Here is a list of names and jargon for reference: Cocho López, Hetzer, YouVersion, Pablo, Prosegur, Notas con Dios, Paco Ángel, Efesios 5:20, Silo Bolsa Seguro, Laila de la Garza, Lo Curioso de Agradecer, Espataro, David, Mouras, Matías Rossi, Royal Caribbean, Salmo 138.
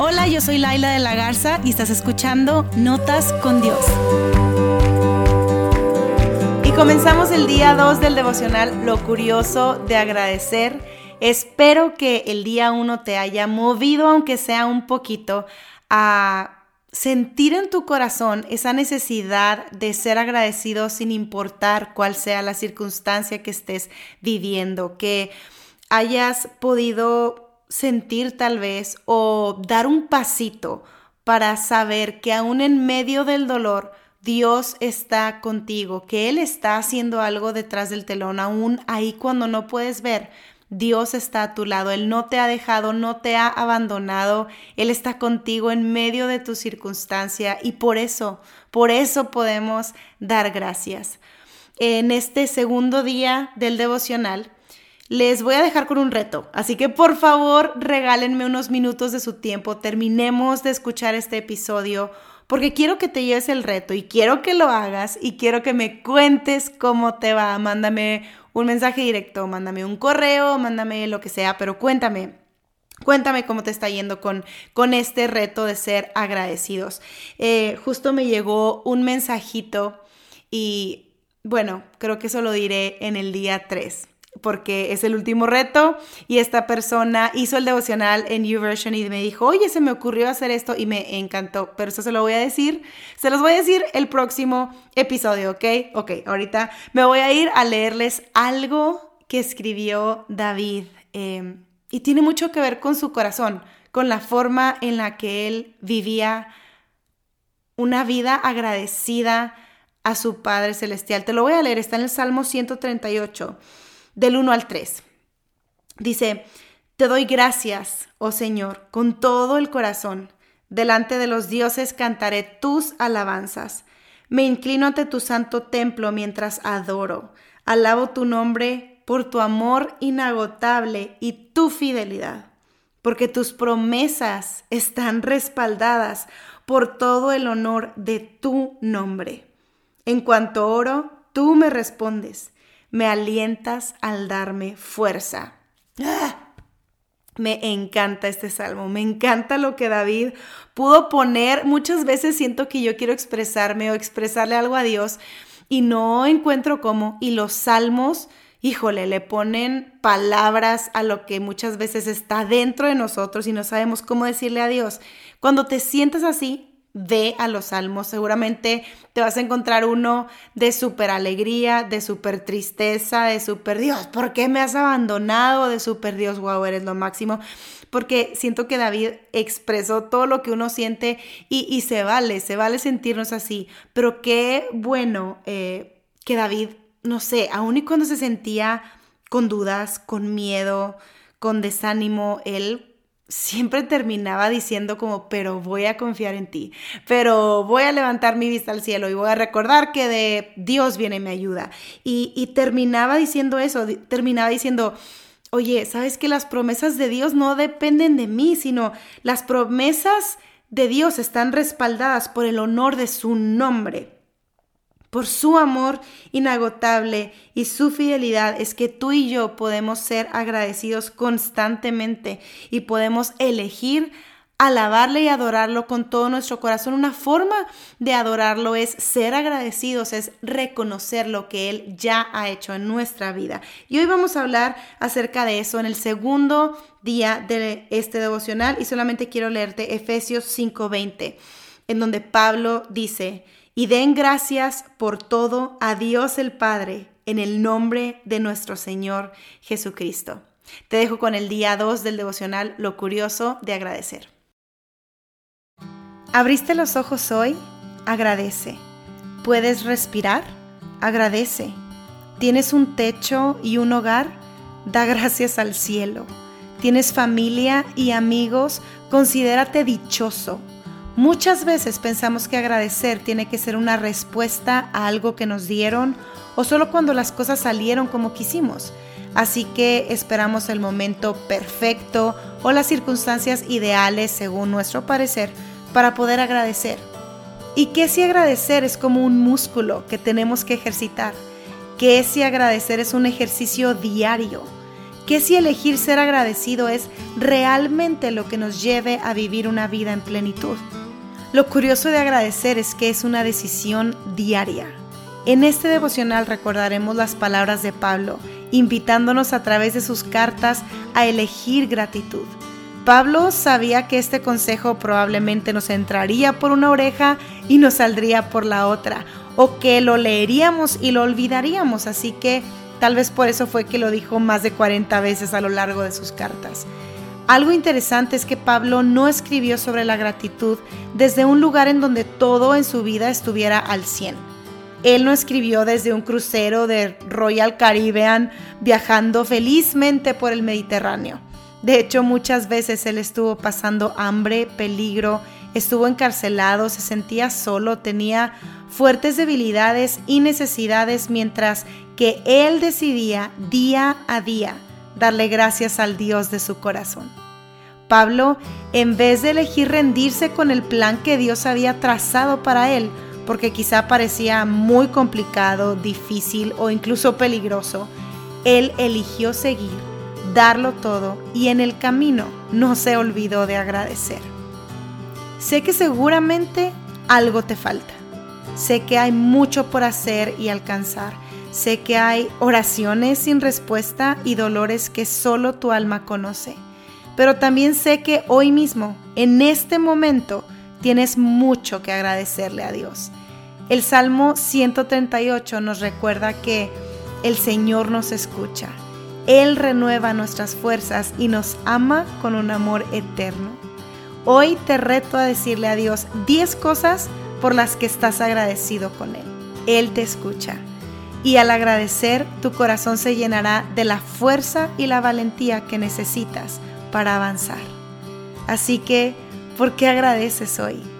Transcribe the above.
Hola, yo soy Laila de la Garza y estás escuchando Notas con Dios. Y comenzamos el día 2 del devocional Lo Curioso de Agradecer. Espero que el día 1 te haya movido, aunque sea un poquito, a sentir en tu corazón esa necesidad de ser agradecido sin importar cuál sea la circunstancia que estés viviendo, que hayas podido sentir tal vez o dar un pasito para saber que aún en medio del dolor Dios está contigo, que Él está haciendo algo detrás del telón, aún ahí cuando no puedes ver. Dios está a tu lado, Él no te ha dejado, no te ha abandonado, Él está contigo en medio de tu circunstancia y por eso podemos dar gracias. En este segundo día del devocional les voy a dejar con un reto, así que por favor regálenme unos minutos de su tiempo, terminemos de escuchar este episodio porque quiero que te lleves el reto y quiero que lo hagas y quiero que me cuentes cómo te va. Mándame un mensaje directo, mándame un correo, mándame lo que sea, pero cuéntame cómo te está yendo con este reto de ser agradecidos. Justo me llegó un mensajito y bueno, creo que eso lo diré en el día 3. Porque es el último reto y esta persona hizo el devocional en YouVersion y me dijo, oye, se me ocurrió hacer esto y me encantó, pero eso se los voy a decir el próximo episodio, ¿ok? Ahorita me voy a ir a leerles algo que escribió David y tiene mucho que ver con su corazón, con la forma en la que él vivía una vida agradecida a su Padre Celestial. Te lo voy a leer, está en el Salmo 138. Del 1 al 3, dice, te doy gracias, oh Señor, con todo el corazón. Delante de los dioses cantaré tus alabanzas. Me inclino ante tu santo templo mientras adoro. Alabo tu nombre por tu amor inagotable y tu fidelidad, porque tus promesas están respaldadas por todo el honor de tu nombre. En cuanto oro, tú me respondes. Me alientas al darme fuerza. ¡Ah! Me encanta este salmo, me encanta lo que David pudo poner. Muchas veces siento que yo quiero expresarme o expresarle algo a Dios y no encuentro cómo. Y los salmos, híjole, le ponen palabras a lo que muchas veces está dentro de nosotros y no sabemos cómo decirle a Dios. Cuando te sientas así, ve a los salmos, seguramente te vas a encontrar uno de súper alegría, de súper tristeza, de súper Dios, ¿por qué me has abandonado? De súper Dios, wow, eres lo máximo, porque siento que David expresó todo lo que uno siente y se vale sentirnos así, pero qué bueno que David, no sé, aun y cuando se sentía con dudas, con miedo, con desánimo, él siempre terminaba diciendo como, pero voy a confiar en ti, pero voy a levantar mi vista al cielo y voy a recordar que de Dios viene y me ayuda. Y terminaba diciendo eso, oye, ¿sabes que las promesas de Dios no dependen de mí, sino las promesas de Dios están respaldadas por el honor de su nombre? Por su amor inagotable y su fidelidad es que tú y yo podemos ser agradecidos constantemente y podemos elegir alabarle y adorarlo con todo nuestro corazón. Una forma de adorarlo es ser agradecidos, es reconocer lo que Él ya ha hecho en nuestra vida. Y hoy vamos a hablar acerca de eso en el segundo día de este devocional y solamente quiero leerte Efesios 5:20, en donde Pablo dice: y den gracias por todo a Dios el Padre, en el nombre de nuestro Señor Jesucristo. Te dejo con el día 2 del devocional Lo Curioso de Agradecer. ¿Abriste los ojos hoy? Agradece. ¿Puedes respirar? Agradece. ¿Tienes un techo y un hogar? Da gracias al cielo. ¿Tienes familia y amigos? Considérate dichoso. Muchas veces pensamos que agradecer tiene que ser una respuesta a algo que nos dieron o solo cuando las cosas salieron como quisimos. Así que esperamos el momento perfecto o las circunstancias ideales según nuestro parecer para poder agradecer. ¿Y qué si agradecer es como un músculo que tenemos que ejercitar? ¿Qué si agradecer es un ejercicio diario? ¿Qué si elegir ser agradecido es realmente lo que nos lleve a vivir una vida en plenitud? Lo curioso de agradecer es que es una decisión diaria. En este devocional recordaremos las palabras de Pablo, invitándonos a través de sus cartas a elegir gratitud. Pablo sabía que este consejo probablemente nos entraría por una oreja y nos saldría por la otra, o que lo leeríamos y lo olvidaríamos, así que tal vez por eso fue que lo dijo más de 40 veces a lo largo de sus cartas. Algo interesante es que Pablo no escribió sobre la gratitud desde un lugar en donde todo en su vida estuviera al 100. Él no escribió desde un crucero de Royal Caribbean viajando felizmente por el Mediterráneo. De hecho, muchas veces él estuvo pasando hambre, peligro, estuvo encarcelado, se sentía solo, tenía fuertes debilidades y necesidades, mientras que él decidía día a día darle gracias al Dios de su corazón. Pablo, en vez de elegir rendirse con el plan que Dios había trazado para él, porque quizá parecía muy complicado, difícil o incluso peligroso, él eligió seguir, darlo todo, y en el camino no se olvidó de agradecer. Sé que seguramente algo te falta. Sé que hay mucho por hacer y alcanzar. Sé que hay oraciones sin respuesta y dolores que solo tu alma conoce. Pero también sé que hoy mismo, en este momento, tienes mucho que agradecerle a Dios. El Salmo 138 nos recuerda que el Señor nos escucha. Él renueva nuestras fuerzas y nos ama con un amor eterno. Hoy te reto a decirle a Dios 10 cosas por las que estás agradecido con Él. Él te escucha. Y al agradecer, tu corazón se llenará de la fuerza y la valentía que necesitas para avanzar. Así que, ¿por qué agradeces hoy?